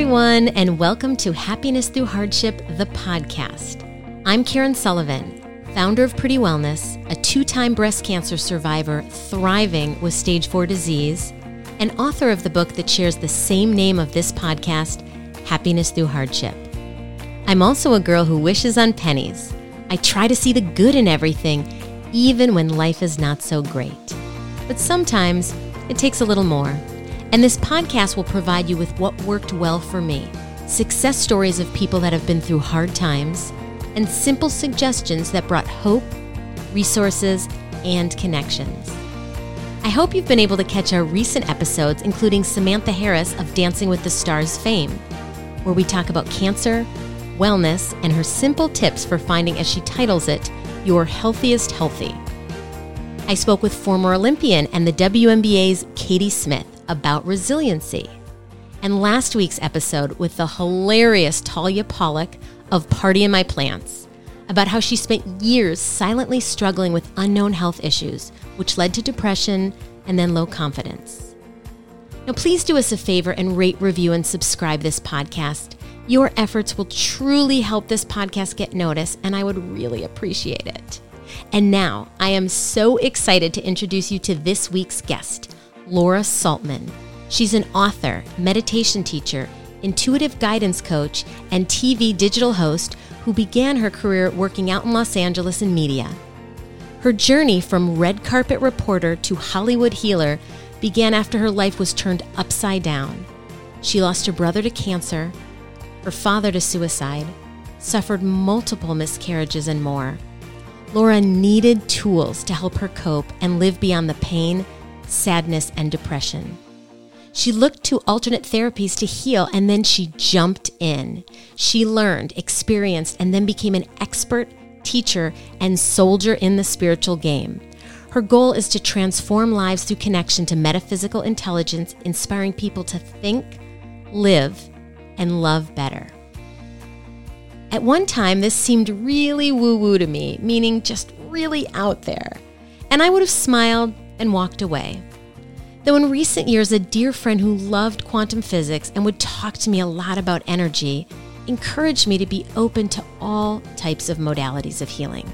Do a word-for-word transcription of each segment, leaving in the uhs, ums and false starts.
everyone, and welcome to Happiness Through Hardship, the podcast. I'm Karen Sullivan, founder of Pretty Wellness, a two-time breast cancer survivor thriving with stage four disease, and author of the book that shares the same name of this podcast, Happiness Through Hardship. I'm also a girl who wishes on pennies. I try to see the good in everything, even when life is not so great. But sometimes it takes a little more. And this podcast will provide you with what worked well for me, success stories of people that have been through hard times, and simple suggestions that brought hope, resources, and connections. I hope you've been able to catch our recent episodes, including Samantha Harris of Dancing with the Stars fame, where we talk about cancer, wellness, and her simple tips for finding, as she titles it, your healthiest healthy. I spoke with former Olympian and the W N B A's Katie Smith about resiliency. And last week's episode with the hilarious Talia Pollock of Party in My Plants about how she spent years silently struggling with unknown health issues, which led to depression and then low confidence. Now, please do us a favor and rate, review, and subscribe this podcast. Your efforts will truly help this podcast get noticed, and I would really appreciate it. And now, I am so excited to introduce you to this week's guest, Laura Saltman. She's an author, meditation teacher, intuitive guidance coach, and T V digital host who began her career working out in Los Angeles in media. Her journey from red carpet reporter to Hollywood healer began after her life was turned upside down. She lost her brother to cancer, her father to suicide, suffered multiple miscarriages, and more. Laura needed tools to help her cope and live beyond the pain, sadness, and depression. She looked to alternate therapies to heal, and then she jumped in. She learned, experienced, and then became an expert teacher and soldier in the spiritual game. Her goal is to transform lives through connection to metaphysical intelligence, inspiring people to think, live, and love better. At one time, this seemed really woo-woo to me, meaning just really out there. And I would have smiled and walked away. Though in recent years, a dear friend who loved quantum physics and would talk to me a lot about energy encouraged me to be open to all types of modalities of healing.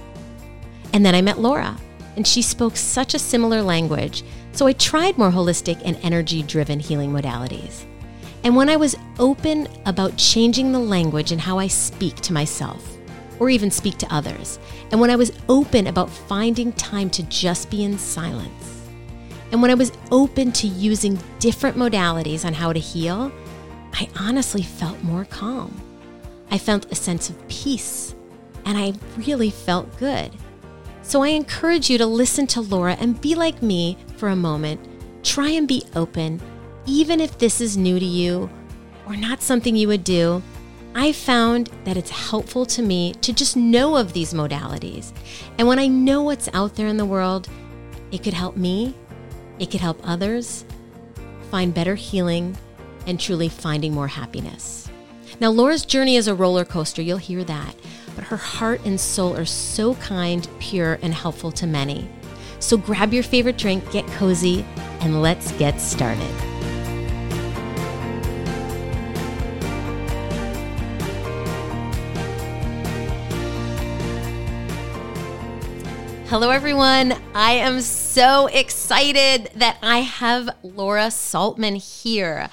And then I met Laura, and she spoke such a similar language, so I tried more holistic and energy-driven healing modalities. And when I was open about changing the language and how I speak to myself, or even speak to others, and when I was open about finding time to just be in silence, and when I was open to using different modalities on how to heal, I honestly felt more calm. I felt a sense of peace, and I really felt good. So I encourage you to listen to Laura and be like me for a moment. Try and be open, even if this is new to you or not something you would do. I found that it's helpful to me to just know of these modalities. And when I know what's out there in the world, it could help me, it could help others find better healing and truly finding more happiness. Now, Laura's journey is a roller coaster, you'll hear that, but her heart and soul are so kind, pure, and helpful to many. So grab your favorite drink, get cozy, and let's get started. Hello, everyone. I am so excited that I have Laura Saltman here.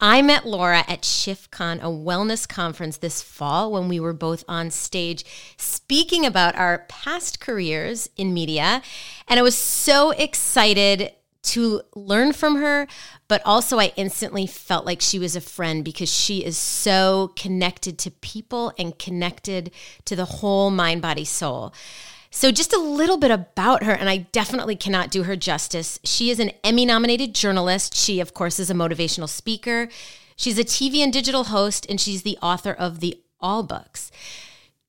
I met Laura at ShiftCon, a wellness conference this fall when we were both on stage speaking about our past careers in media. And I was so excited to learn from her, but also I instantly felt like she was a friend because she is so connected to people and connected to the whole mind, body, soul. So just a little bit about her, and I definitely cannot do her justice. She is an Emmy-nominated journalist. She, of course, is a motivational speaker. She's a T V and digital host, and she's the author of The All Books.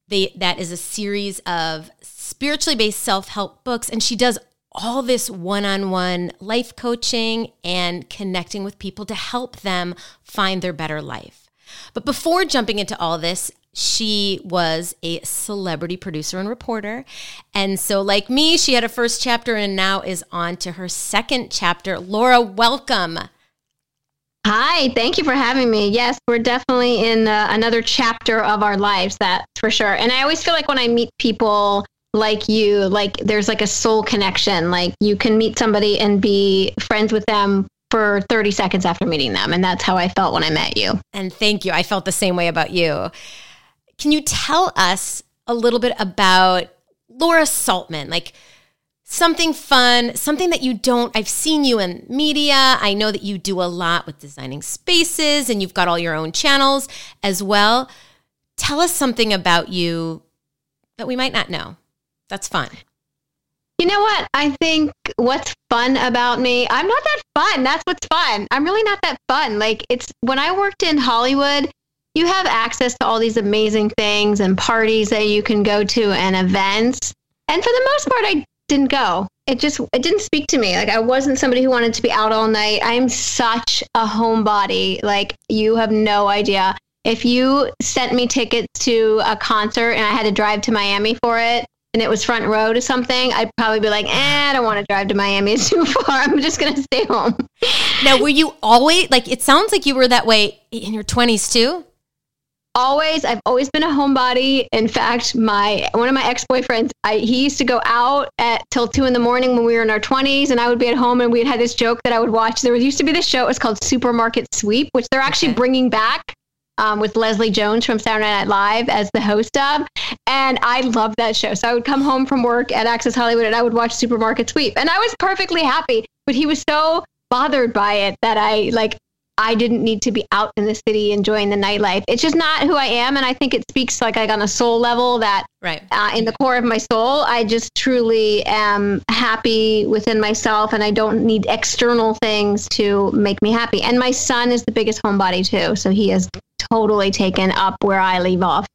They, that is a series of spiritually-based self-help books, and she does all this one-on-one life coaching and connecting with people to help them find their better life. But before jumping into all this, she was a celebrity producer and reporter. And so like me, she had a first chapter and now is on to her second chapter. Laura, welcome. Hi, thank you for having me. Yes, we're definitely in uh, another chapter of our lives, that's for sure. And I always feel like when I meet people like you, like there's like a soul connection, like you can meet somebody and be friends with them for thirty seconds after meeting them. And that's how I felt when I met you. And thank you. I felt the same way about you. Can you tell us a little bit about Laura Saltman? Like something fun, something that you don't, I've seen you in media. I know that you do a lot with designing spaces and you've got all your own channels as well. Tell us something about you that we might not know. That's fun. You know what? I think what's fun about me, I'm not that fun. That's what's fun. I'm really not that fun. Like it's when I worked in Hollywood, you have access to all these amazing things and parties that you can go to and events. And for the most part, I didn't go. It just, it didn't speak to me. Like I wasn't somebody who wanted to be out all night. I'm such a homebody. Like you have no idea. If you sent me tickets to a concert and I had to drive to Miami for it, and it was front row to something, I'd probably be like, eh, I don't want to drive to Miami. It's too far. I'm just going to stay home. Now, were you always, like, it sounds like you were that way in your twenties too? Always. I've always been a homebody. In fact, my one of my ex-boyfriends, I, he used to go out at till two in the morning when we were in our twenties, and I would be at home, and we'd had this joke that I would watch. There was, used to be this show. It was called Supermarket Sweep, which they're actually okay. bringing back. Um, with Leslie Jones from Saturday Night Live as the host of, and I loved that show. So I would come home from work at Access Hollywood and I would watch Supermarket Sweep, and I was perfectly happy, but he was so bothered by it that I like, I didn't need to be out in the city enjoying the nightlife. It's just not who I am. And I think it speaks like, like on a soul level that right. uh, in the core of my soul, I just truly am happy within myself and I don't need external things to make me happy. And my son is the biggest homebody too. So he is totally taken up where I leave off.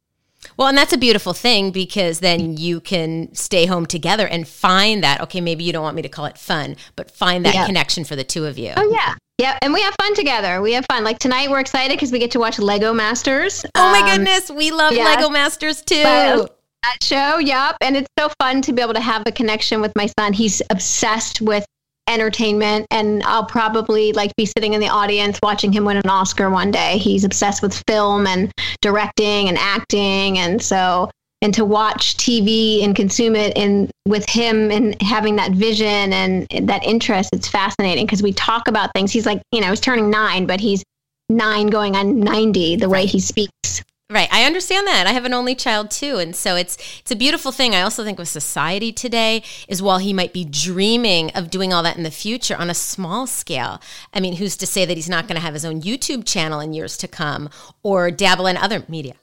Well, and that's a beautiful thing because then you can stay home together and find that, okay, maybe you don't want me to call it fun, but find that yeah. connection for the two of you. Oh, yeah. Yeah. And we have fun together. We have fun. Like tonight we're excited because we get to watch Lego Masters. Oh, um, my goodness. We love yes, Lego Masters too. But that show. Yep. And it's so fun to be able to have a connection with my son. He's obsessed with entertainment, and I'll probably like be sitting in the audience watching him win an Oscar one day. He's obsessed with film and directing and acting, and so and to watch T V and consume it and with him and having that vision and that interest, it's fascinating because we talk about things. He's like, you know, he's turning nine, but he's nine going on ninety the way he speaks. Right. I understand that. I have an only child too. And so it's it's a beautiful thing. I also think with society today is while he might be dreaming of doing all that in the future on a small scale. I mean, who's to say that he's not going to have his own YouTube channel in years to come or dabble in other media?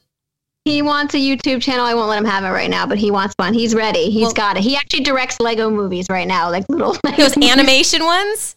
He wants a YouTube channel. I won't let him have it right now, but he wants one. He's ready. He's well, got it. He actually directs Lego movies right now, like little Lego those movies. Animation ones?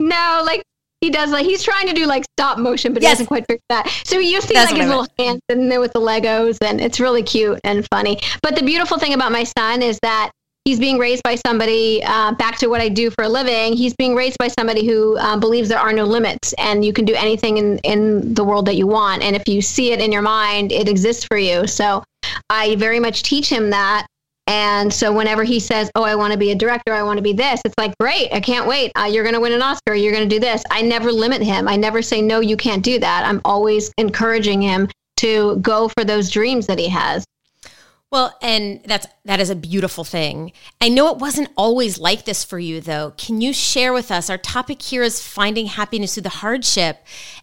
No, like he does like he's trying to do like stop motion, but yes. he doesn't quite figure that. So you see That's like his little hands in there with the Legos, and it's really cute and funny. But the beautiful thing about my son is that he's being raised by somebody. Uh, back to what I do for a living, he's being raised by somebody who uh, believes there are no limits, and you can do anything in in the world that you want. And if you see it in your mind, it exists for you. So I very much teach him that. And so whenever he says, oh, I want to be a director, I want to be this, it's like, great, I can't wait. Uh, you're going to win an Oscar. You're going to do this. I never limit him. I never say, no, you can't do that. I'm always encouraging him to go for those dreams that he has. Well, and that's, that is a beautiful thing. I know it wasn't always like this for you, though. Can you share with us? Our topic here is finding happiness through the hardship.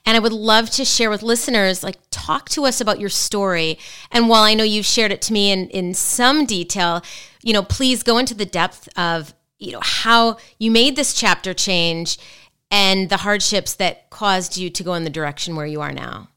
And I would love to share with listeners, like talk to us about your story. And while I know you've shared it to me in, in some detail, you know, please go into the depth of, you know, how you made this chapter change and the hardships that caused you to go in the direction where you are now.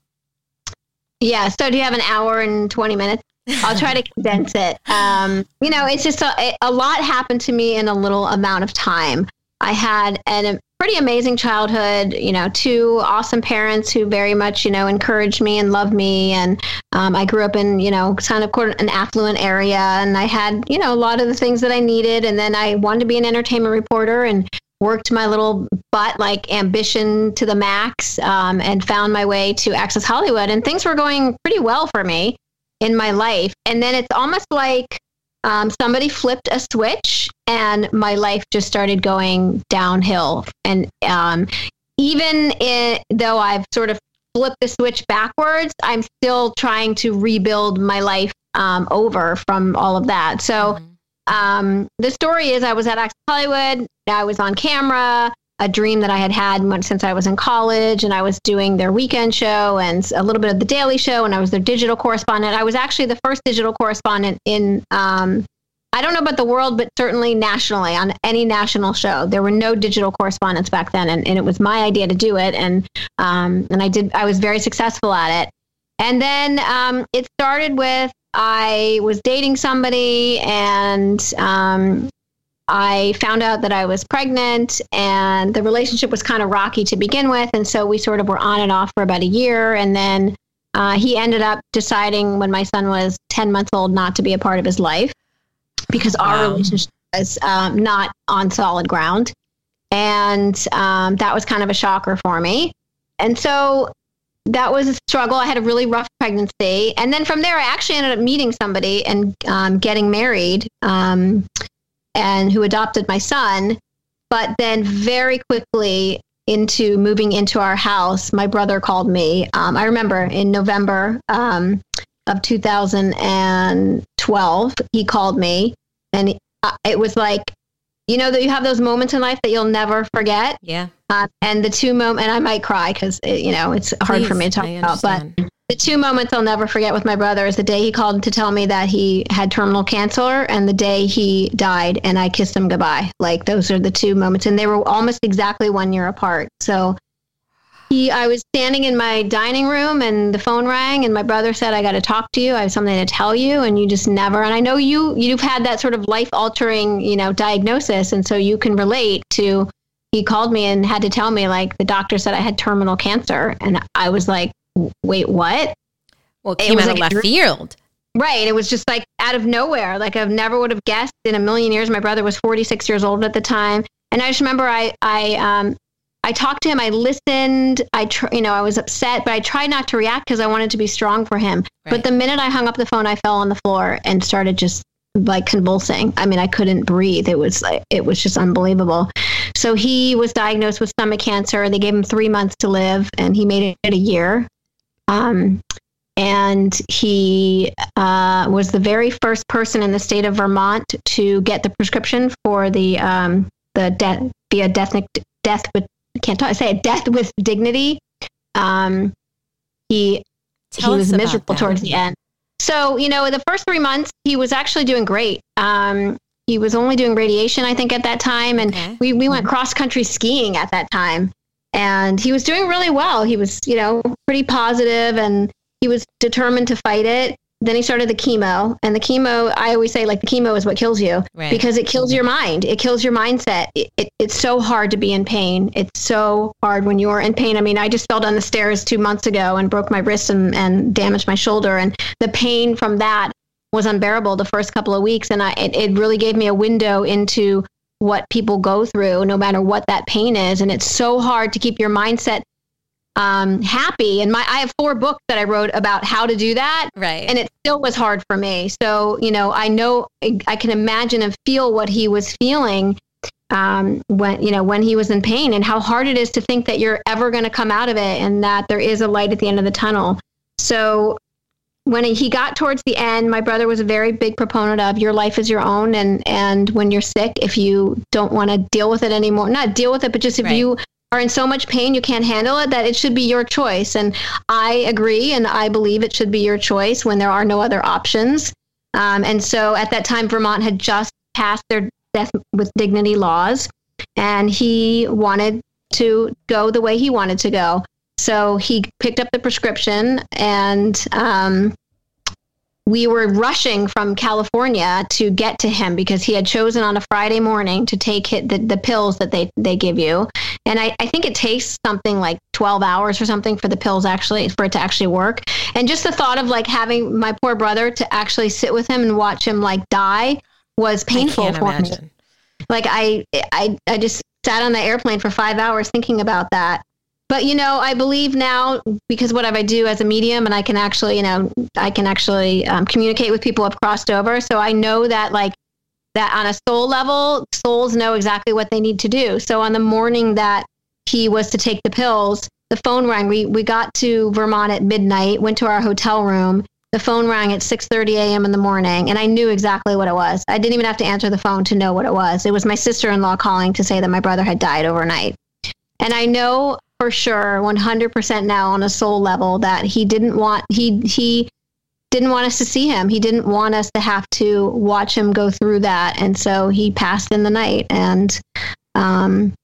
Yeah. So do you have an hour and twenty minutes? I'll try to condense it. Um, you know, it's just a, a lot happened to me in a little amount of time. I had an, a pretty amazing childhood, you know, two awesome parents who very much, you know, encouraged me and loved me. And um, I grew up in, you know, kind of an affluent area, and I had, you know, a lot of the things that I needed. And then I wanted to be an entertainment reporter and worked my little butt like ambition to the max um, and found my way to Access Hollywood. And things were going pretty well for me in my life. And then it's almost like um, somebody flipped a switch and my life just started going downhill. And um, even in, though I've sort of flipped the switch backwards, I'm still trying to rebuild my life um, over from all of that. So um, the story is I was at Access Hollywood. I was on camera, a dream that I had had since I was in college, and I was doing their weekend show and a little bit of the Daily Show, and I was their digital correspondent. I was actually the first digital correspondent in, um, I don't know about the world, but certainly nationally on any national show. There were no digital correspondents back then, and, and it was my idea to do it, and um, and I did. I was very successful at it. And then um, it started with I was dating somebody, and um, I found out that I was pregnant, and the relationship was kind of rocky to begin with. And so we sort of were on and off for about a year. And then uh, he ended up deciding when my son was ten months old not to be a part of his life because wow. our relationship was um, not on solid ground. And um, that was kind of a shocker for me. And so that was a struggle. I had a really rough pregnancy. And then from there, I actually ended up meeting somebody and um, getting married. Um, and who adopted my son. But then very quickly into moving into our house, my brother called me. Um, I remember in November um, of two thousand twelve, he called me, and it was like, you know, that you have those moments in life that you'll never forget. Yeah. Uh, and the two moments, and I might cry because, you know, it's hard Please, for me to talk about, but the two moments I'll never forget with my brother is the day he called to tell me that he had terminal cancer and the day he died, and I kissed him goodbye. Like, those are the two moments, and they were almost exactly one year apart. So he, I was standing in my dining room and the phone rang, and my brother said, I got to talk to you. I have something to tell you. And you just never, and I know you, you've had that sort of life altering, you know, diagnosis. And so you can relate to, he called me and had to tell me, like, the doctor said I had terminal cancer. And I was like, wait, what? Well, it came it was out like of left field. Right. It was just like out of nowhere. Like, I never would have guessed in a million years. My brother was forty-six years old at the time. And I just remember I, I, um, I talked to him. I listened. I, tr- you know, I was upset, but I tried not to react because I wanted to be strong for him. Right. But the minute I hung up the phone, I fell on the floor and started just like convulsing. I mean, I couldn't breathe. It was like, it was just unbelievable. So he was diagnosed with stomach cancer. They gave him three months to live, and he made it a year. Um, and he uh, was the very first person in the state of Vermont to get the prescription for the um, the death via death death with can't talk, I say it, death with dignity. Um, he Tell he was miserable that. towards the end. So, you know, the first three months he was actually doing great. Um, he was only doing radiation, I think, at that time, and okay. we we went mm-hmm. cross country skiing at that time. And he was doing really well. He was, you know, pretty positive, and he was determined to fight it. Then he started the chemo, and the chemo, I always say, like, the chemo is what kills you right. because it kills your mind. It kills your mindset. It, it, it's so hard to be in pain. It's so hard when you're in pain. I mean, I just fell down the stairs two months ago and broke my wrist and, and damaged my shoulder. And the pain from that was unbearable the first couple of weeks. And I, it, it really gave me a window into what people go through, no matter what that pain is. And it's so hard to keep your mindset um, happy. And my, I have four books that I wrote about how to do that. Right. And it still was hard for me. So, you know, I know I can imagine and feel what he was feeling um, when, you know, when he was in pain, and how hard it is to think that you're ever going to come out of it and that there is a light at the end of the tunnel. So when he got towards the end, my brother was a very big proponent of your life is your own. And, and when you're sick, if you don't want to deal with it anymore, not deal with it, but just if right. you are in so much pain, you can't handle it, that it should be your choice. And I agree. And I believe it should be your choice when there are no other options. Um, and so at that time, Vermont had just passed their death with dignity laws, and he wanted to go the way he wanted to go. So he picked up the prescription, and um, we were rushing from California to get to him because he had chosen on a Friday morning to take the, the pills that they, they give you. And I, I think it takes something like twelve hours or something for the pills actually, for it to actually work. And just the thought of like having my poor brother to actually sit with him and watch him like die was painful I can't for imagine. me. Like I, I, I just sat on the airplane for five hours thinking about that. But, you know, I believe now, because what I do as a medium, and I can actually, you know, I can actually um, communicate with people I've crossed over. So I know that like that on a soul level, souls know exactly what they need to do. So on the morning that she was to take the pills, the phone rang. We we got to Vermont at midnight, went to our hotel room. The phone rang at six thirty a.m. in the morning, and I knew exactly what it was. I didn't even have to answer the phone to know what it was. It was my sister-in-law calling to say that my brother had died overnight. And I know for sure, one hundred percent now on a soul level, that he didn't want, he he didn't want us to see him. He didn't want us to have to watch him go through that. And so he passed in the night, and um,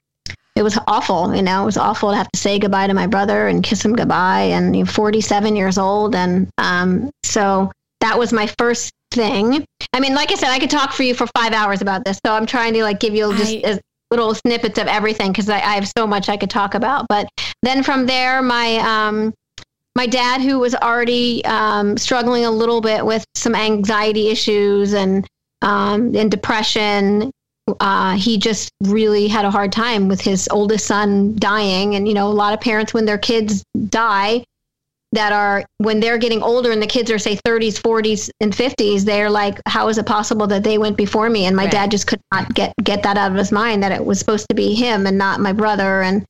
it was awful. You know, it was awful to have to say goodbye to my brother and kiss him goodbye. And he's forty-seven years old. And um, so that was my first thing. I mean, like I said, I could talk for you for five hours about this. So I'm trying to like give you just I, as little snippets of everything, because I, I have so much I could talk about. But then from there, my um, my dad, who was already um, struggling a little bit with some anxiety issues and um, and depression. Uh, he just really had a hard time with his oldest son dying. And, you know, a lot of parents, when their kids die, that are, when they're getting older and the kids are, say, thirties, forties, and fifties, they're like, how is it possible that they went before me? And my right. dad just could not get, get that out of his mind, that it was supposed to be him and not my brother. And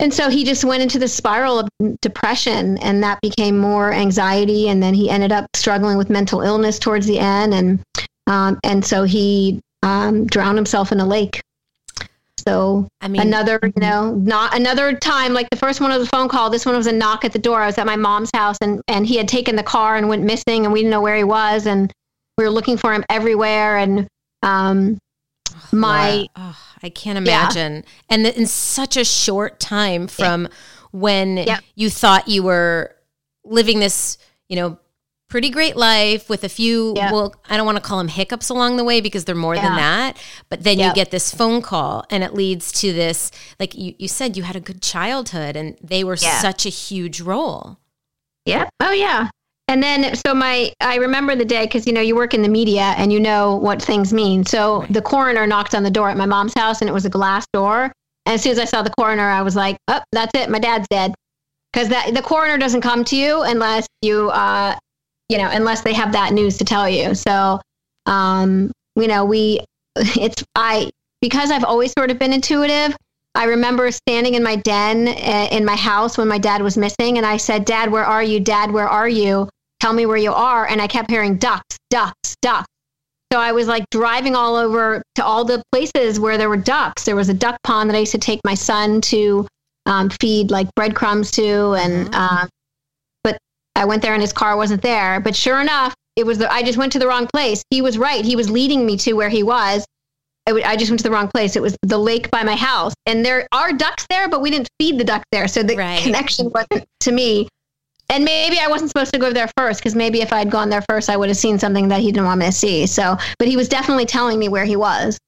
and so he just went into the spiral of depression, and that became more anxiety. And then he ended up struggling with mental illness towards the end. And um, and so he... Um, drown himself in a lake. So I mean, another, you know, not another time, like the first one was a phone call. This one was a knock at the door. I was at my mom's house, and, and he had taken the car and went missing, and we didn't know where he was. And we were looking for him everywhere. And, um, my, oh, I can't imagine. Yeah. And in such a short time from yeah. when yeah. you thought you were living this, you know, pretty great life with a few, yep. well, I don't want to call them hiccups along the way, because they're more yeah. than that. But then yep. you get this phone call, and it leads to this, like you, you said, you had a good childhood, and they were yeah. such a huge role. Yeah. Oh yeah. And then, so my, I remember the day, cause you know, you work in the media and you know what things mean. So right. the coroner knocked on the door at my mom's house, and it was a glass door. And as soon as I saw the coroner, I was like, oh, that's it. My dad's dead. Cause that the coroner doesn't come to you unless you, uh, you know, unless they have that news to tell you. So, um, you know, we, it's, I, because I've always sort of been intuitive, I remember standing in my den uh, in my house when my dad was missing. And I said, Dad, where are you? Dad, where are you? Tell me where you are. And I kept hearing ducks, ducks, ducks. So I was like driving all over to all the places where there were ducks. There was a duck pond that I used to take my son to, um, feed like breadcrumbs to, and, um, I went there and his car wasn't there, but sure enough, it was the, I just went to the wrong place. He was right. He was leading me to where he was. I, w- I just went to the wrong place. It was the lake by my house, and there are ducks there, but we didn't feed the ducks there. So the right. connection wasn't to me. And maybe I wasn't supposed to go there first, because maybe if I'd gone there first, I would have seen something that he didn't want me to see. So, but he was definitely telling me where he was.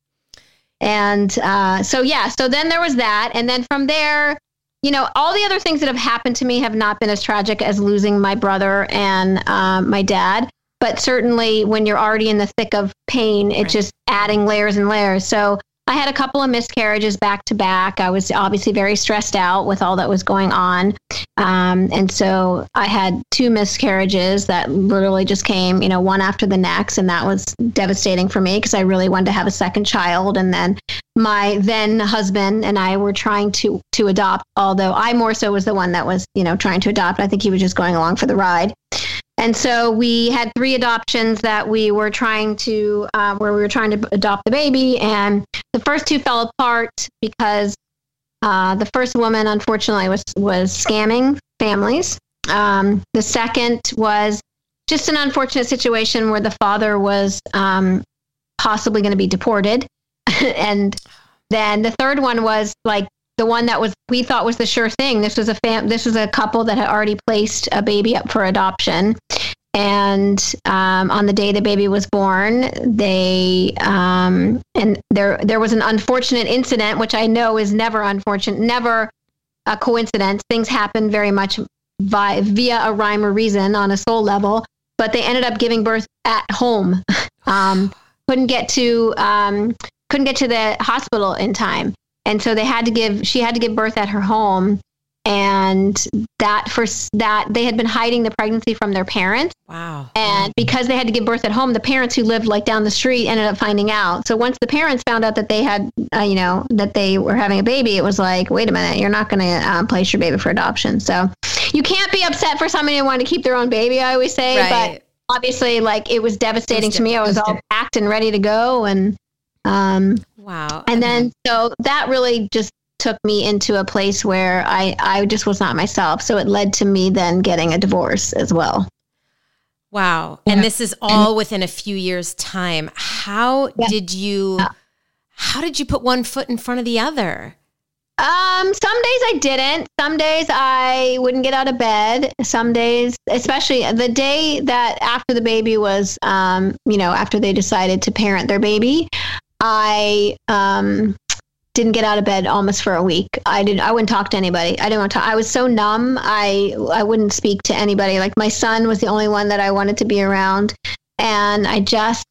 And uh, so, yeah, so then there was that. And then from there, you know, all the other things that have happened to me have not been as tragic as losing my brother and um, my dad. But certainly when you're already in the thick of pain, it's right. just adding layers and layers. So I had a couple of miscarriages back to back. I was obviously very stressed out with all that was going on. Um, and so I had two miscarriages that literally just came, you know, one after the next. And that was devastating for me, because I really wanted to have a second child. And then my then husband and I were trying to, to adopt, although I more so was the one that was, you know, trying to adopt. I think he was just going along for the ride. And so we had three adoptions that we were trying to, uh, where we were trying to adopt the baby. And the first two fell apart because uh, the first woman, unfortunately, was, was scamming families. Um, the second was just an unfortunate situation where the father was um, possibly going to be deported. And then the third one was like, the one that was, we thought was the sure thing. This was a fam. This was a couple that had already placed a baby up for adoption. And, um, on the day the baby was born, they, um, and there, there was an unfortunate incident, which I know is never unfortunate, never a coincidence. Things happen very much by, via a rhyme or reason on a soul level, but they ended up giving birth at home. Um, couldn't get to, um, couldn't get to the hospital in time. And so they had to give, she had to give birth at her home. And that for that they had been hiding the pregnancy from their parents. Wow. And because they had to give birth at home, the parents who lived like down the street ended up finding out. So once the parents found out that they had, uh, you know, that they were having a baby, it was like, wait a minute, you're not going to um, place your baby for adoption. So you can't be upset for somebody who wanted to keep their own baby, I always say. Right. But obviously, like, it was devastating it was to me. I was all it. packed and ready to go. And um, wow. And I mean, then so that really just took me into a place where I, I just was not myself. So it led to me then getting a divorce as well. Wow. And yeah. this is all and, within a few years' time. How yeah. did you, yeah. how did you put one foot in front of the other? Um, some days I didn't. Some days I wouldn't get out of bed. Some days, especially the day that after the baby was, um, you know, after they decided to parent their baby, I, um, didn't get out of bed almost for a week. I didn't, I wouldn't talk to anybody. I didn't want to talk. I was so numb. I, I wouldn't speak to anybody. Like my son was the only one that I wanted to be around. And I just,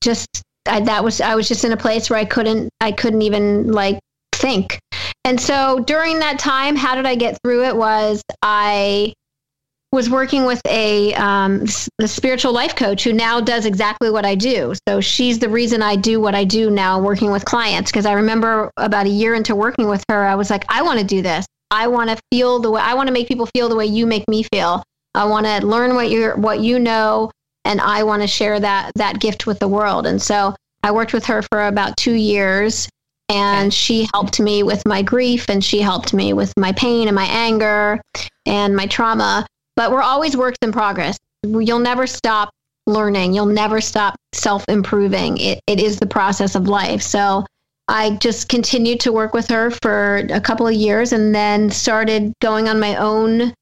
just, I, that was, I was just in a place where I couldn't, I couldn't even like think. And so during that time, how did I get through it was I was working with a, um, a spiritual life coach who now does exactly what I do. So she's the reason I do what I do now working with clients. Cause I remember about a year into working with her, I was like, I want to do this. I want to feel the way I want to make people feel the way you make me feel. I want to learn what you're, what you know, and I want to share that, that gift with the world. And so I worked with her for about two years and she helped me with my grief and she helped me with my pain and my anger and my trauma. But we're always works in progress. You'll never stop learning. You'll never stop self-improving. It, it is the process of life. So I just continued to work with her for a couple of years and then started going on my own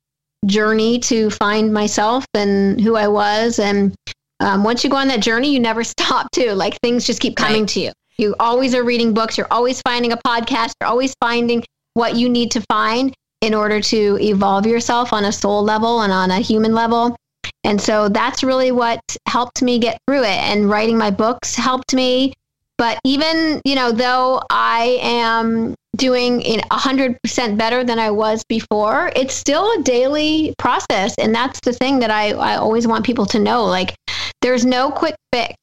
journey to find myself and who I was. And um, once you go on that journey, you never stop too. Like things just keep coming right. to you. You always are reading books. You're always finding a podcast. You're always finding what you need to find in order to evolve yourself on a soul level and on a human level. And so that's really what helped me get through it. And writing my books helped me. But even, you know, though I am doing one hundred percent better than I was before, it's still a daily process. And that's the thing that I, I always want people to know. Like, there's no quick fix.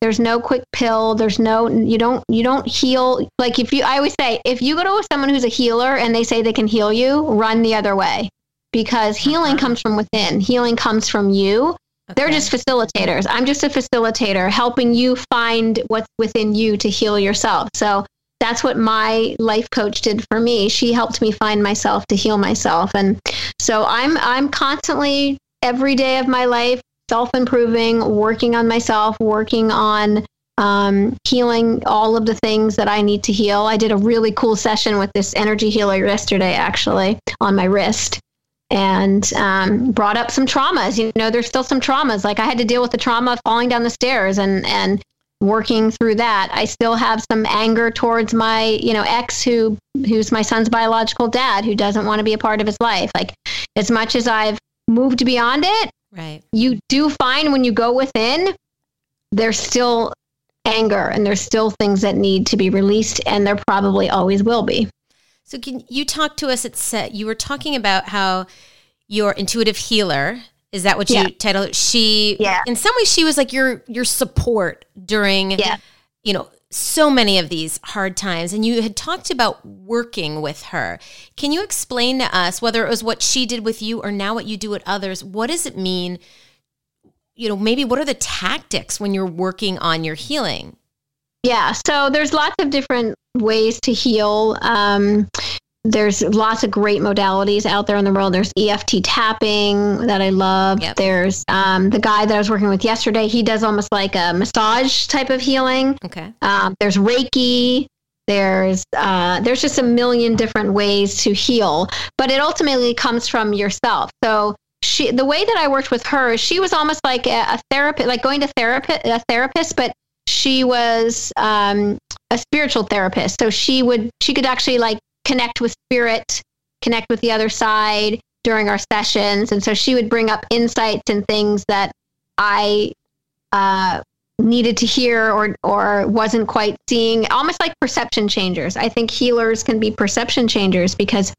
There's no quick pill. There's no, you don't, you don't heal. Like if you, I always say, if you go to someone who's a healer and they say they can heal you, run the other way, because healing comes from within. Healing comes from you. Okay. They're just facilitators. I'm just a facilitator helping you find what's within you to heal yourself. So that's what my life coach did for me. She helped me find myself to heal myself. And so I'm, I'm constantly every day of my life, self-improving, working on myself, working on um, healing all of the things that I need to heal. I did a really cool session with this energy healer yesterday, actually, on my wrist and um, brought up some traumas. You know, there's still some traumas. Like I had to deal with the trauma of falling down the stairs and, and working through that. I still have some anger towards my, you know, ex who who's my son's biological dad, who doesn't want to be a part of his life. Like as much as I've moved beyond it, right. You do find when you go within, there's still anger and there's still things that need to be released, and there probably always will be. So can you talk to us? It's uh, you were talking about how your intuitive healer, is that what you yeah. title it? She, yeah. in some ways she was like your, your support during, yeah. you know, so many of these hard times. And you had talked about working with her. Can you explain to us, whether it was what she did with you or now what you do with others, what does it mean? You know, maybe what are the tactics when you're working on your healing? Yeah. So there's lots of different ways to heal. Um, there's lots of great modalities out there in the world. There's E F T tapping that I love. Yep. There's um, the guy that I was working with yesterday. He does almost like a massage type of healing. Okay. Um, there's Reiki. There's uh, there's just a million different ways to heal, but it ultimately comes from yourself. So she, the way that I worked with her, she was almost like a, a therapist, like going to therapy, a therapist, but she was um, a spiritual therapist. So she would she could actually like connect with spirit, connect with the other side during our sessions. And so she would bring up insights and things that I uh, needed to hear or, or wasn't quite seeing, almost like perception changers. I think healers can be perception changers because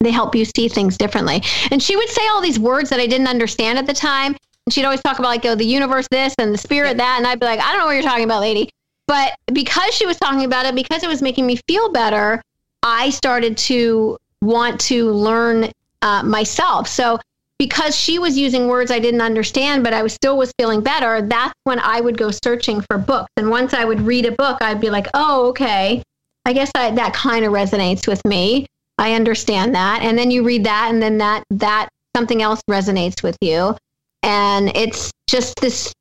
they help you see things differently. And she would say all these words that I didn't understand at the time. And she'd always talk about like, oh, the universe, this, and the spirit, that. And I'd be like, I don't know what you're talking about, lady. But because she was talking about it, because it was making me feel better, I started to want to learn uh, myself. So because she was using words I didn't understand, but I was still was feeling better, that's when I would go searching for books. And once I would read a book, I'd be like, oh, okay, I guess I, that kind of resonates with me. I understand that. And then you read that, and then that, that something else resonates with you. And it's just this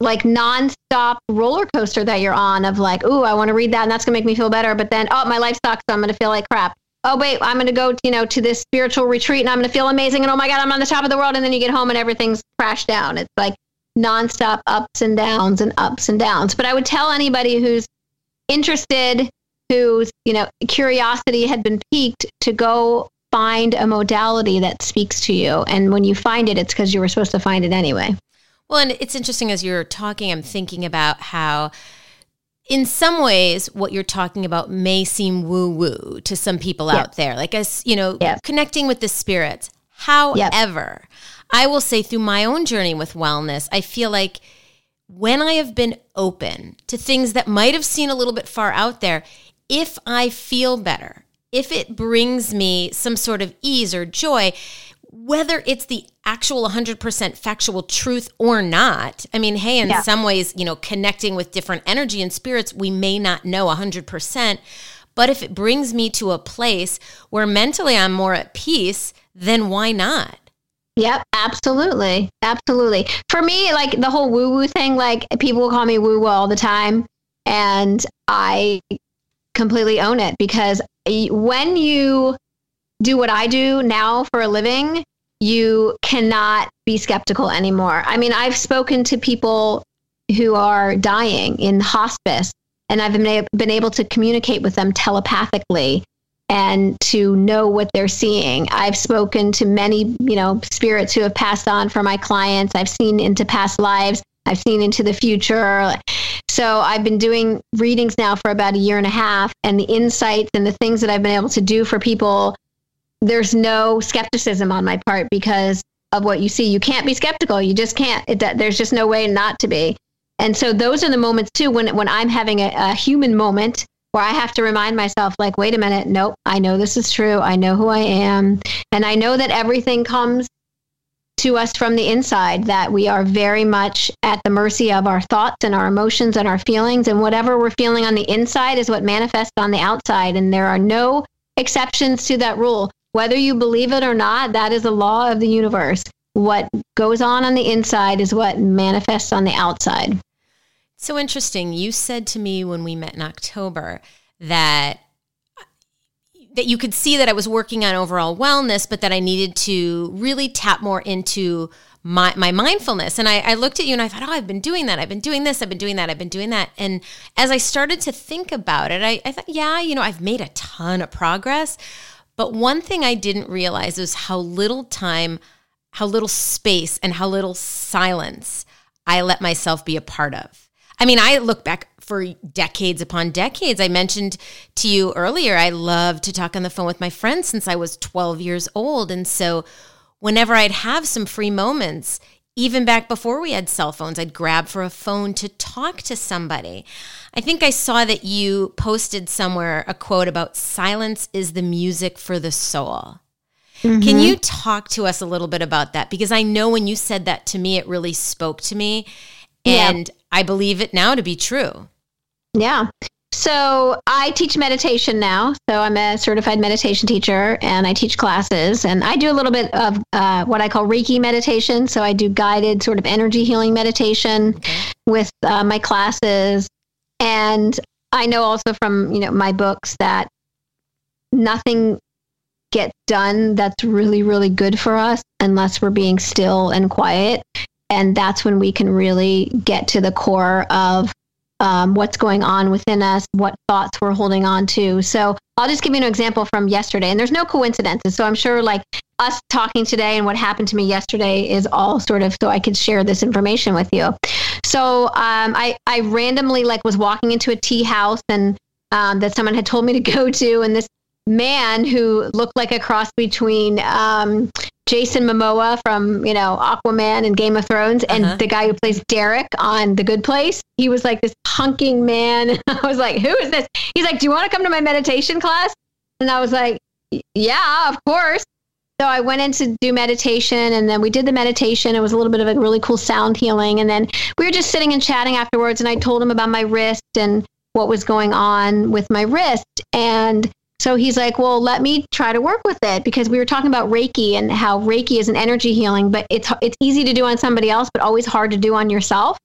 like nonstop roller coaster that you're on of like, ooh, I want to read that and that's gonna make me feel better. But then, oh, my life sucks. So I'm going to feel like crap. Oh, wait, I'm going to go, you know, to this spiritual retreat and I'm going to feel amazing. And oh my God, I'm on the top of the world. And then you get home and everything's crashed down. It's like nonstop ups and downs and ups and downs. But I would tell anybody who's interested, whose, you know, curiosity had been piqued, to go find a modality that speaks to you. And when you find it, it's because you were supposed to find it anyway. Well, and it's interesting as you're talking, I'm thinking about how in some ways what you're talking about may seem woo-woo to some people yep. out there. Like, as you know, yep. connecting with the spirits. However, yep. I will say through my own journey with wellness, I feel like when I have been open to things that might have seemed a little bit far out there, if I feel better, if it brings me some sort of ease or joy, whether it's the actual one hundred percent factual truth or not, I mean, hey, in yeah. some ways, you know, connecting with different energy and spirits, we may not know one hundred percent, but if it brings me to a place where mentally I'm more at peace, then why not? Yep, absolutely. Absolutely. For me, like the whole woo-woo thing, like people will call me woo-woo all the time, and I completely own it, because when you do what I do now for a living, you cannot be skeptical anymore. I mean, I've spoken to people who are dying in hospice, and I've been, been able to communicate with them telepathically and to know what they're seeing. I've spoken to many, you know, spirits who have passed on for my clients. I've seen into past lives. I've seen into the future. So I've been doing readings now for about a year and a half, and the insights and the things that I've been able to do for people, there's no skepticism on my part because of what you see. You can't be skeptical. You just can't. It, there's just no way not to be. And so those are the moments too, when, when I'm having a, a human moment where I have to remind myself, like, wait a minute, nope, I know this is true. I know who I am. And I know that everything comes to us from the inside, that we are very much at the mercy of our thoughts and our emotions and our feelings, and whatever we're feeling on the inside is what manifests on the outside. And there are no exceptions to that rule. Whether you believe it or not, that is the law of the universe. What goes on on the inside is what manifests on the outside. So interesting. You said to me when we met in October that that you could see that I was working on overall wellness, but that I needed to really tap more into my, my mindfulness. And I, I looked at you and I thought, oh, I've been doing that. I've been doing this. I've been doing that. I've been doing that. And as I started to think about it, I, I thought, yeah, you know, I've made a ton of progress. But one thing I didn't realize was how little time, how little space, and how little silence I let myself be a part of. I mean, I look back for decades upon decades. I mentioned to you earlier, I love to talk on the phone with my friends since I was twelve years old. And so whenever I'd have some free moments, even back before we had cell phones, I'd grab for a phone to talk to somebody. I think I saw that you posted somewhere a quote about silence is the music for the soul. Mm-hmm. Can you talk to us a little bit about that? Because I know when you said that to me, it really spoke to me. And yeah. I believe it now to be true. Yeah. So I teach meditation now. So I'm a certified meditation teacher, and I teach classes, and I do a little bit of uh, what I call Reiki meditation. So I do guided sort of energy healing meditation okay. with uh, my classes. And I know also from, you know, my books that nothing gets done that's really, really good for us unless we're being still and quiet. And that's when we can really get to the core of Um, what's going on within us, what thoughts we're holding on to. So I'll just give you an example from yesterday, and there's no coincidences. So I'm sure like us talking today and what happened to me yesterday is all sort of, so I could share this information with you. So um, I, I randomly like was walking into a tea house, and um, that someone had told me to go to, and this man who looked like a cross between um, Jason Momoa from, you know, Aquaman and Game of Thrones and uh-huh. the guy who plays Derek on The Good Place. He was like this hunking man. I was like, who is this? He's like, do you want to come to my meditation class? And I was like, yeah, of course. So I went in to do meditation, and then we did the meditation. It was a little bit of a really cool sound healing. And then we were just sitting and chatting afterwards, and I told him about my wrist and what was going on with my wrist. And so he's like, well, let me try to work with it, because we were talking about Reiki and how Reiki is an energy healing, but it's it's easy to do on somebody else, but always hard to do on yourself,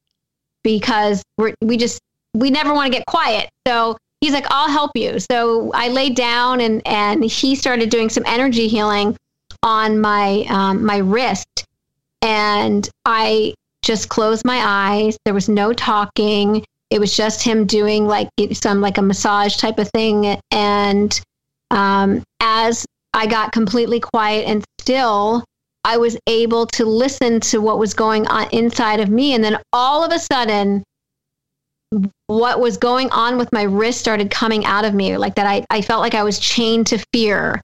because we're, we just, we never want to get quiet. So he's like, I'll help you. So I laid down, and, and he started doing some energy healing on my, um, my wrist, and I just closed my eyes. There was no talking. It was just him doing like some, like a massage type of thing. And, um, as I got completely quiet and still, I was able to listen to what was going on inside of me. And then all of a sudden, what was going on with my wrist started coming out of me, like that. I, I felt like I was chained to fear,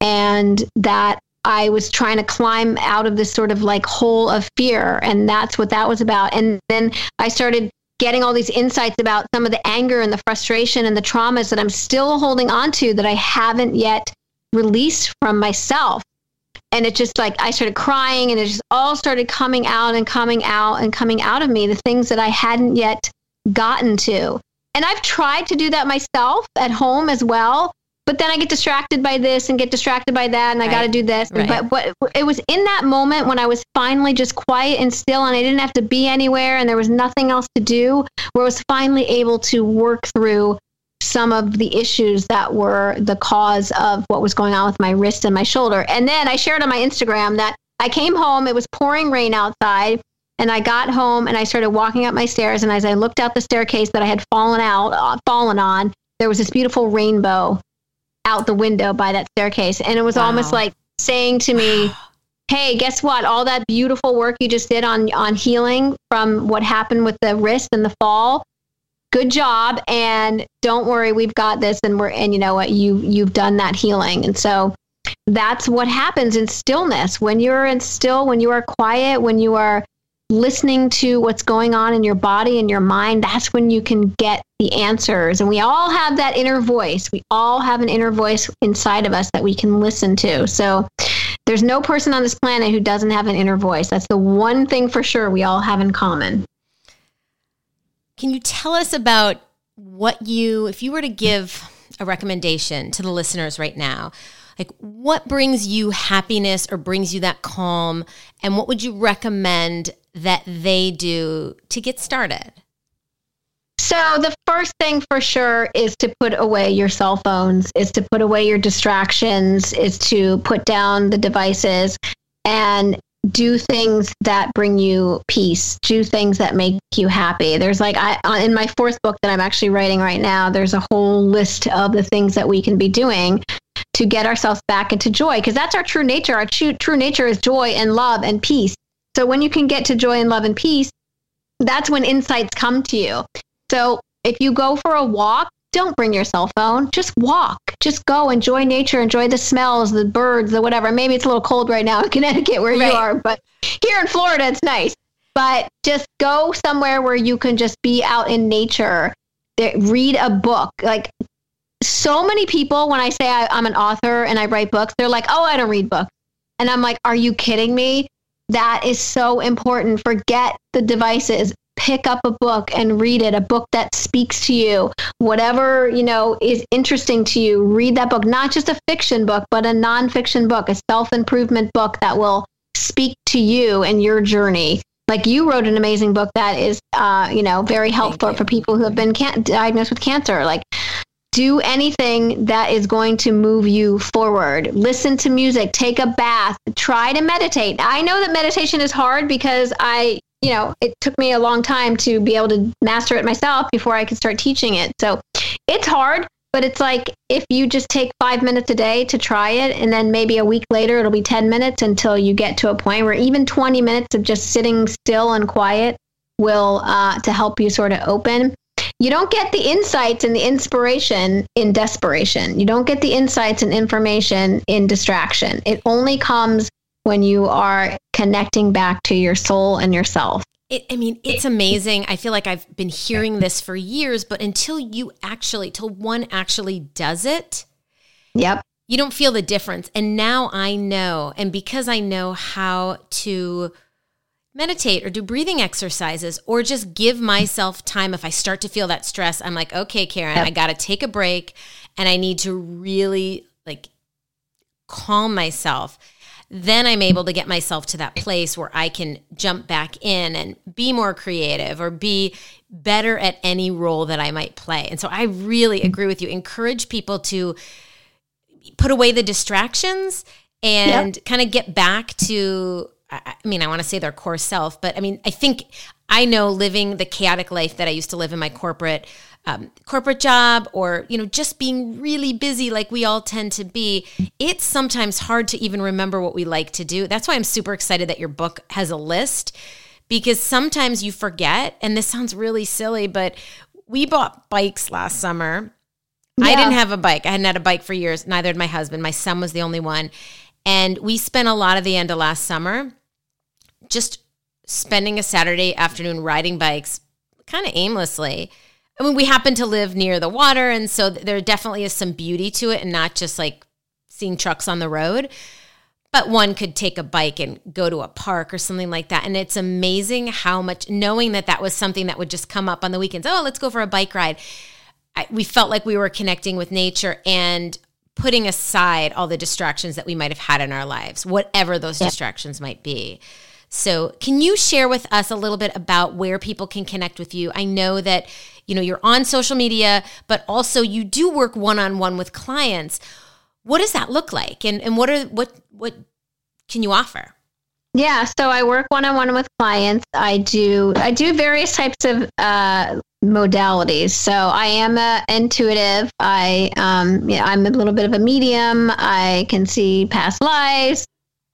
and that I was trying to climb out of this sort of like hole of fear. And that's what that was about. And then I started getting all these insights about some of the anger and the frustration and the traumas that I'm still holding on to, that I haven't yet released from myself. And it just like, I started crying, and it just all started coming out and coming out and coming out of me, the things that I hadn't yet gotten to. And I've tried to do that myself at home as well. But then I get distracted by this and get distracted by that. And I right. got to do this. Right. But what, it was in that moment when I was finally just quiet and still, and I didn't have to be anywhere, and there was nothing else to do, where I was finally able to work through some of the issues that were the cause of what was going on with my wrist and my shoulder. And then I shared on my Instagram that I came home, it was pouring rain outside, and I got home and I started walking up my stairs. And as I looked out the staircase that I had fallen out, uh, fallen on, there was this beautiful rainbow out the window by that staircase. And it was wow. almost like saying to me, hey, guess what? All that beautiful work you just did on, on healing from what happened with the wrist and the fall. Good job. And don't worry, we've got this. And we're, and you know what, you, you've done that healing. And so that's what happens in stillness. When you're in still, when you are quiet, when you are listening to what's going on in your body and your mind, that's when you can get the answers. And we all have that inner voice. We all have an inner voice inside of us that we can listen to. So there's no person on this planet who doesn't have an inner voice. That's the one thing for sure we all have in common. Can you tell us about what you, if you were to give a recommendation to the listeners right now, like what brings you happiness or brings you that calm, and what would you recommend that they do to get started? So the first thing for sure is to put away your cell phones, is to put away your distractions, is to put down the devices and do things that bring you peace, do things that make you happy. There's like, I, in my fourth book that I'm actually writing right now, there's a whole list of the things that we can be doing to get ourselves back into joy, because that's our true nature. Our true, true nature is joy and love and peace. So when you can get to joy and love and peace, that's when insights come to you. So if you go for a walk, don't bring your cell phone, just walk, just go enjoy nature, enjoy the smells, the birds, the whatever. Maybe it's a little cold right now in Connecticut where right. you are, but here in Florida, it's nice. But just go somewhere where you can just be out in nature, read a book. Like so many people, when I say I, I'm an author and I write books, they're like, oh, I don't read books. And I'm like, are you kidding me? That is so important. Forget the devices. Pick up a book and read it, a book that speaks to you, whatever, you know, is interesting to you. Read that book, not just a fiction book, but a nonfiction book, a self-improvement book that will speak to you and your journey. Like you wrote an amazing book that is, uh, you know, very helpful for people who have been can- diagnosed with cancer. Like, do anything that is going to move you forward. Listen to music, take a bath, try to meditate. I know that meditation is hard because I, you know, it took me a long time to be able to master it myself before I could start teaching it. So it's hard, but it's like if you just take five minutes a day to try it, and then maybe a week later, it'll be ten minutes until you get to a point where even twenty minutes of just sitting still and quiet will uh, to help you sort of open. You don't get the insights and the inspiration in desperation. You don't get the insights and information in distraction. It only comes when you are connecting back to your soul and yourself. It, I mean, it's amazing. I feel like I've been hearing this for years, but until you actually, till one actually does it, yep, you don't feel the difference. And now I know, and because I know how to meditate or do breathing exercises or just give myself time. If I start to feel that stress, I'm like, okay, Karen, yep. I got to take a break and I need to really like calm myself. Then I'm able to get myself to that place where I can jump back in and be more creative or be better at any role that I might play. And so I really agree with you. Encourage people to put away the distractions and yep. kind of get back to, I mean, I want to say their core self, but I mean, I think I know living the chaotic life that I used to live in my corporate um, corporate job, or, you know, just being really busy like we all tend to be, it's sometimes hard to even remember what we like to do. That's why I'm super excited that your book has a list, because sometimes you forget, and this sounds really silly, but we bought bikes last summer. Yeah. I didn't have a bike. I hadn't had a bike for years. Neither had my husband. My son was the only one. And we spent a lot of the end of last summer just spending a Saturday afternoon riding bikes kind of aimlessly. I mean, we happen to live near the water, and so there definitely is some beauty to it and not just like seeing trucks on the road. But one could take a bike and go to a park or something like that. And it's amazing how much, knowing that that was something that would just come up on the weekends. Oh, let's go for a bike ride. I, we felt like we were connecting with nature and putting aside all the distractions that we might have had in our lives, whatever those yeah. distractions might be. So can you share with us a little bit about where people can connect with you? I know that, you know, you're on social media, but also you do work one-on-one with clients. What does that look like? And and what are what what can you offer? Yeah, so I work one-on-one with clients. I do I do various types of uh modalities. So I am a intuitive. I um yeah, I'm a little bit of a medium. I can see past lives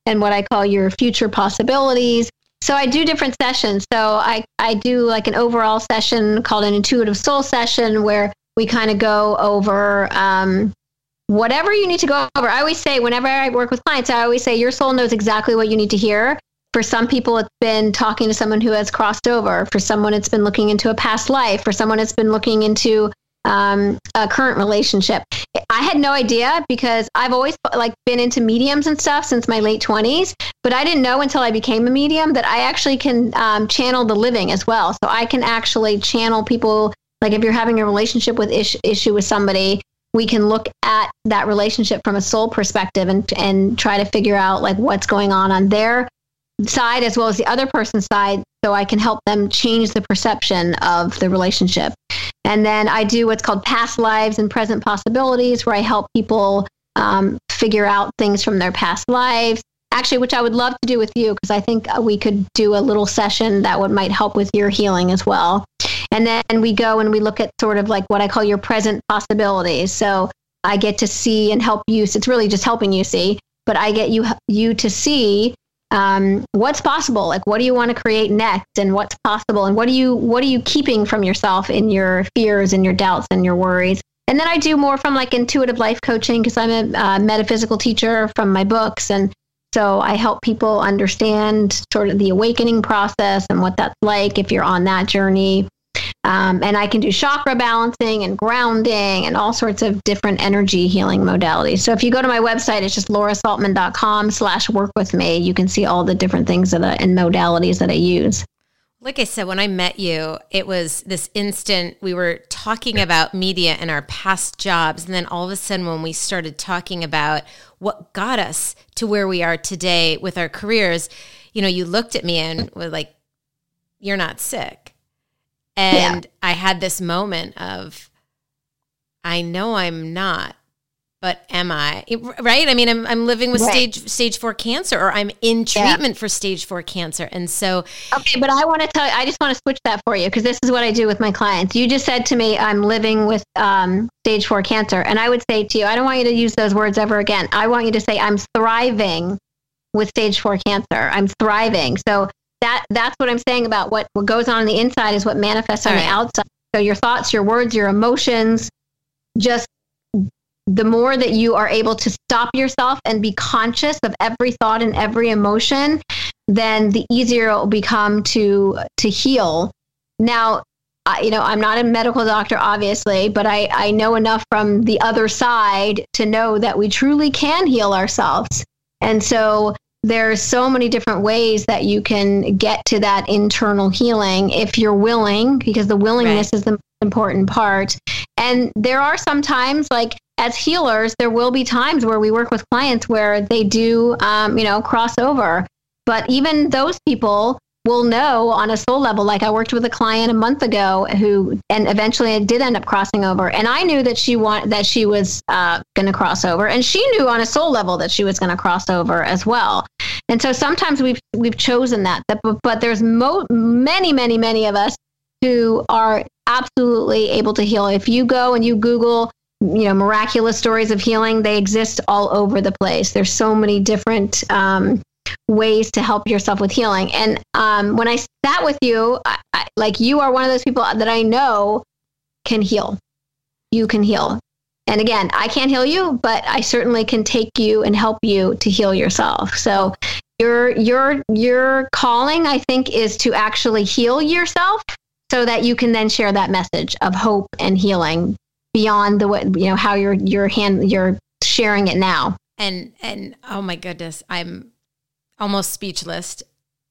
and what I call your future possibilities. So I do different sessions. So I, I do like an overall session called an intuitive soul session, where we kind of go over um, whatever you need to go over. I always say, whenever I work with clients, I always say your soul knows exactly what you need to hear. For some people, it's been talking to someone who has crossed over. For someone, it's been looking into a past life. For someone, it's been looking into um, a current relationship. I had no idea, because I've always like been into mediums and stuff since my late twenties, but I didn't know until I became a medium that I actually can um, channel the living as well. So I can actually channel people. Like if you're having a relationship with ish- issue with somebody, we can look at that relationship from a soul perspective and, and try to figure out like what's going on on their side as well as the other person's side. So I can help them change the perception of the relationship. And then I do what's called past lives and present possibilities, where I help people um, figure out things from their past lives, actually, which I would love to do with you, because I think we could do a little session that would might help with your healing as well. And then we go and we look at sort of like what I call your present possibilities. So I get to see and help you. So it's really just helping you see, but I get you you to see um, what's possible. Like, what do you want to create next, and what's possible, and what do you, what are you keeping from yourself in your fears and your doubts and your worries? And then I do more from like intuitive life coaching, because I'm a uh, metaphysical teacher from my books. And so I help people understand sort of the awakening process and what that's like if you're on that journey. Um, and I can do chakra balancing and grounding and all sorts of different energy healing modalities. So if you go to my website, it's just laurasaltman.com slash work with me. You can see all the different things that I, and modalities that I use. Like I said, when I met you, it was this instant, we were talking about media and our past jobs. And then all of a sudden, when we started talking about what got us to where we are today with our careers, you know, you looked at me and were like, you're not sick. And yeah. I had this moment of, I know I'm not, but am I? It, right? I mean, I'm I'm living with right. stage stage four cancer, or I'm in treatment yeah. for stage four cancer. And so, okay, but I want to tell you, I just want to switch that for you, because this is what I do with my clients. You just said to me, I'm living with um, stage four cancer. And I would say to you, I don't want you to use those words ever again. I want you to say, I'm thriving with stage four cancer. I'm thriving. So, That that's what I'm saying about what, what goes on, on the inside is what manifests on right. the outside. So your thoughts, your words, your emotions, just the more that you are able to stop yourself and be conscious of every thought and every emotion, then the easier it will become to to heal. Now, I, you know, I'm not a medical doctor, obviously, but I, I know enough from the other side to know that we truly can heal ourselves. And so there's so many different ways that you can get to that internal healing if you're willing, because the willingness right. is the most important part. And there are some times, like as healers, there will be times where we work with clients where they do, um, you know, cross over. But even those people will know on a soul level. Like I worked with a client a month ago who, and eventually it did end up crossing over. And I knew that she want that she was uh, going to cross over, and she knew on a soul level that she was going to cross over as well. And so sometimes we've we've chosen that, that but, but there's mo- many, many, many of us who are absolutely able to heal. If you go and you Google, you know, miraculous stories of healing, they exist all over the place. There's so many different um, ways to help yourself with healing. And um, when I sat with you, I, I, like you are one of those people that I know can heal. You can heal. And again, I can't heal you, but I certainly can take you and help you to heal yourself. So your, your, your calling, I think, is to actually heal yourself so that you can then share that message of hope and healing beyond the, you know, how you're, you're hand, you're sharing it now. And, and oh my goodness, I'm almost speechless,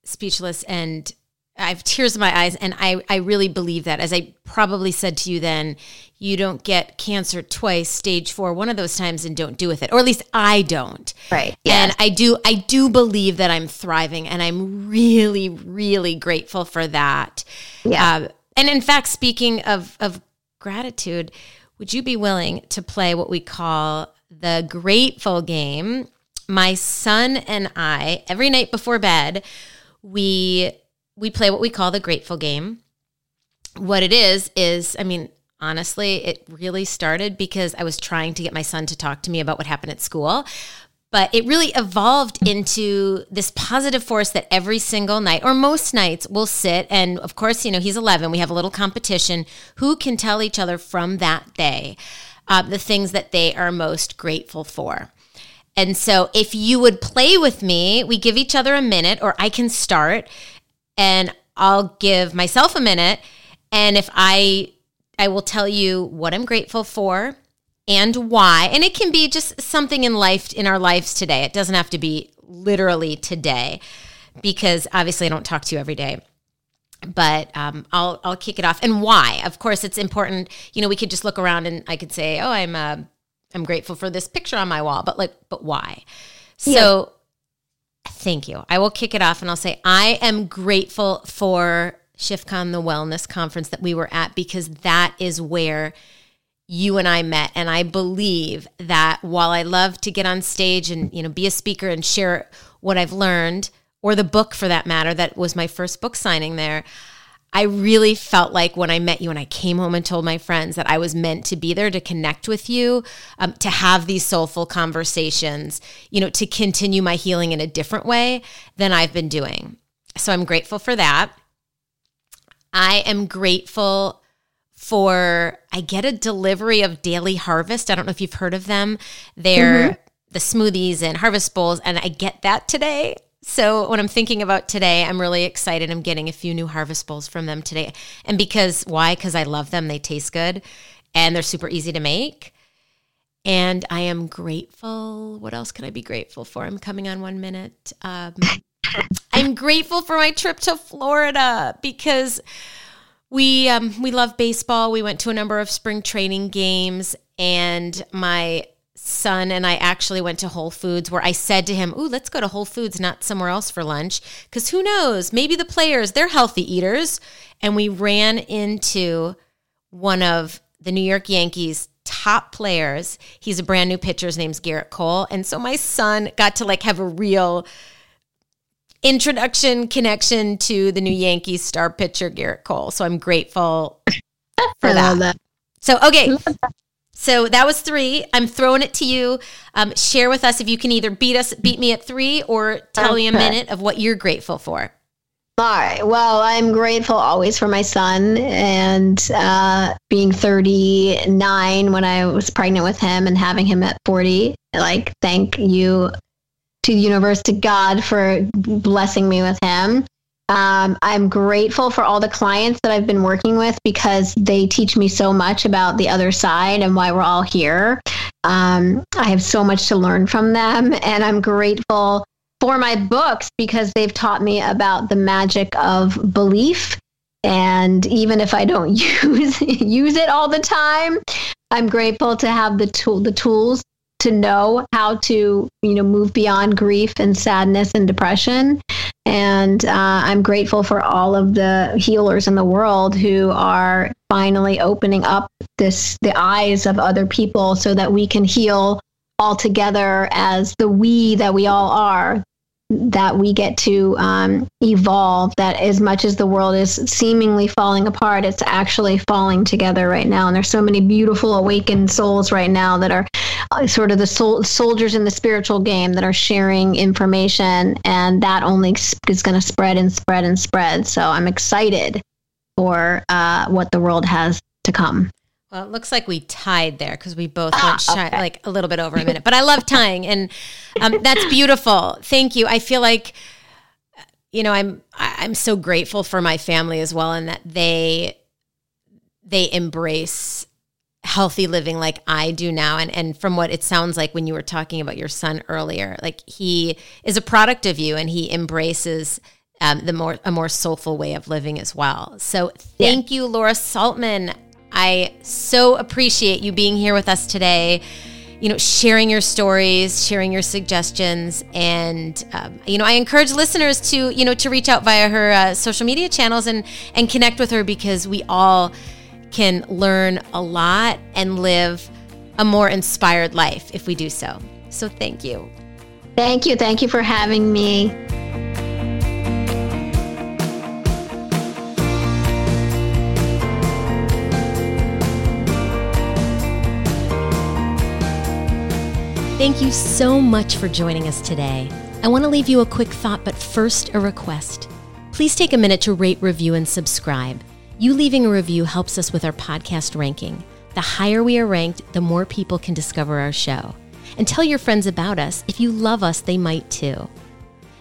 speechless. And I have tears in my eyes. And I, I really believe that, as I probably said to you then, you don't get cancer twice, stage four, one of those times, and don't do with it. Or at least I don't. Right. Yes. And I do, I do believe that I'm thriving, and I'm really, really grateful for that. Yeah. Uh, and in fact, speaking of, of gratitude, would you be willing to play what we call the grateful game? My son and I, every night before bed, we we play what we call the grateful game. What it is, is, I mean, honestly, it really started because I was trying to get my son to talk to me about what happened at school. But it really evolved into this positive force that every single night, or most nights, we'll sit. And of course, you know, he's eleven. We have a little competition. Who can tell each other from that day uh, the things that they are most grateful for? And so if you would play with me, we give each other a minute, or I can start and I'll give myself a minute. And if I, I will tell you what I'm grateful for and why. And it can be just something in life, in our lives today. It doesn't have to be literally today, because obviously I don't talk to you every day. But um, I'll I'll kick it off, and why. Of course, it's important. You know, we could just look around and I could say, oh, I'm uh, I'm grateful for this picture on my wall. But like, but why? So yeah. Thank you. I will kick it off, and I'll say I am grateful for ShiftCon, the wellness conference that we were at, because that is where you and I met. And I believe that while I love to get on stage and, you know, be a speaker and share what I've learned, or the book for that matter, that was my first book signing there, I really felt like when I met you and I came home and told my friends that I was meant to be there, to connect with you, um, to have these soulful conversations, you know, to continue my healing in a different way than I've been doing. So I'm grateful for that. I am grateful for, I get a delivery of Daily Harvest. I don't know if you've heard of them. They're mm-hmm. the smoothies and harvest bowls, and I get that today. So when I'm thinking about today, I'm really excited. I'm getting a few new harvest bowls from them today. And because, why? Because I love them. They taste good, and they're super easy to make. And I am grateful. What else can I be grateful for? I'm coming on one minute. Um, I'm grateful for my trip to Florida, because we um, we love baseball. We went to a number of spring training games, and my son and I actually went to Whole Foods, where I said to him, ooh, let's go to Whole Foods, not somewhere else for lunch, because who knows, maybe the players, they're healthy eaters. And we ran into one of the New York Yankees top players. He's a brand new pitcher. His name's Garrett Cole. And so my son got to like have a real introduction connection to the new Yankees star pitcher, Garrett Cole. So I'm grateful for that. that. So, okay. So that was three. I'm throwing it to you. Um, share with us if you can either beat us, beat me at three, or tell okay. me a minute of what you're grateful for. All right. Well, I'm grateful always for my son, and uh, being thirty-nine when I was pregnant with him and having him at forty, like, thank you to the universe, to God for blessing me with him. Um, I'm grateful for all the clients that I've been working with, because they teach me so much about the other side and why we're all here. Um, I have so much to learn from them, and I'm grateful for my books, because they've taught me about the magic of belief. And even if I don't use use it all the time, I'm grateful to have the tool, the tools to know how to, you know, move beyond grief and sadness and depression. And uh, I'm grateful for all of the healers in the world who are finally opening up this the eyes of other people so that we can heal all together as the we that we all are, that we get to um, evolve, that as much as the world is seemingly falling apart, it's actually falling together right now. And there's so many beautiful awakened souls right now that are sort of the sol- soldiers in the spiritual game that are sharing information, and that only is going to spread and spread and spread. So I'm excited for uh, what the world has to come. Well, it looks like we tied there because we both ah, went shy, okay. like a little bit over a minute, but I love tying, and um, that's beautiful. Thank you. I feel like, you know, I'm, I'm so grateful for my family as well, and that they, they embrace healthy living like I do now. And, and from what it sounds like when you were talking about your son earlier, like he is a product of you, and he embraces um, the more, a more soulful way of living as well. So thank yeah. you, Laura Saltman. I so appreciate you being here with us today, you know, sharing your stories, sharing your suggestions. And, um, you know, I encourage listeners to, you know, to reach out via her uh, social media channels and, and connect with her, because we all can learn a lot and live a more inspired life if we do so. So thank you. Thank you. Thank you for having me. Thank you so much for joining us today. I want to leave you a quick thought, but first a request. Please take a minute to rate, review, and subscribe. You leaving a review helps us with our podcast ranking. The higher we are ranked, the more people can discover our show. And tell your friends about us. If you love us, they might too.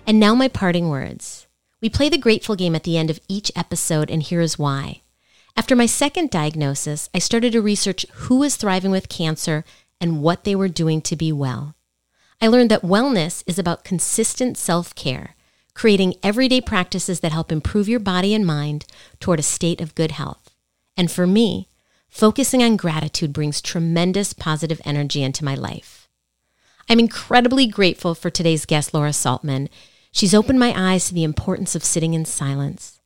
And now my parting words. We play the grateful game at the end of each episode, and here is why. After my second diagnosis, I started to research who was thriving with cancer and what they were doing to be well. I learned that wellness is about consistent self-care, creating everyday practices that help improve your body and mind toward a state of good health. And for me, focusing on gratitude brings tremendous positive energy into my life. I'm incredibly grateful for today's guest, Laura Saltman. She's opened my eyes to the importance of sitting in silence.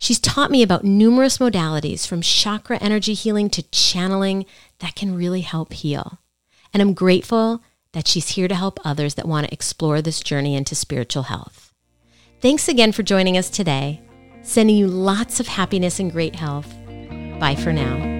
She's taught me about numerous modalities, from chakra energy healing to channeling, that can really help heal. And I'm grateful that she's here to help others that want to explore this journey into spiritual health. Thanks again for joining us today. Sending you lots of happiness and great health. Bye for now.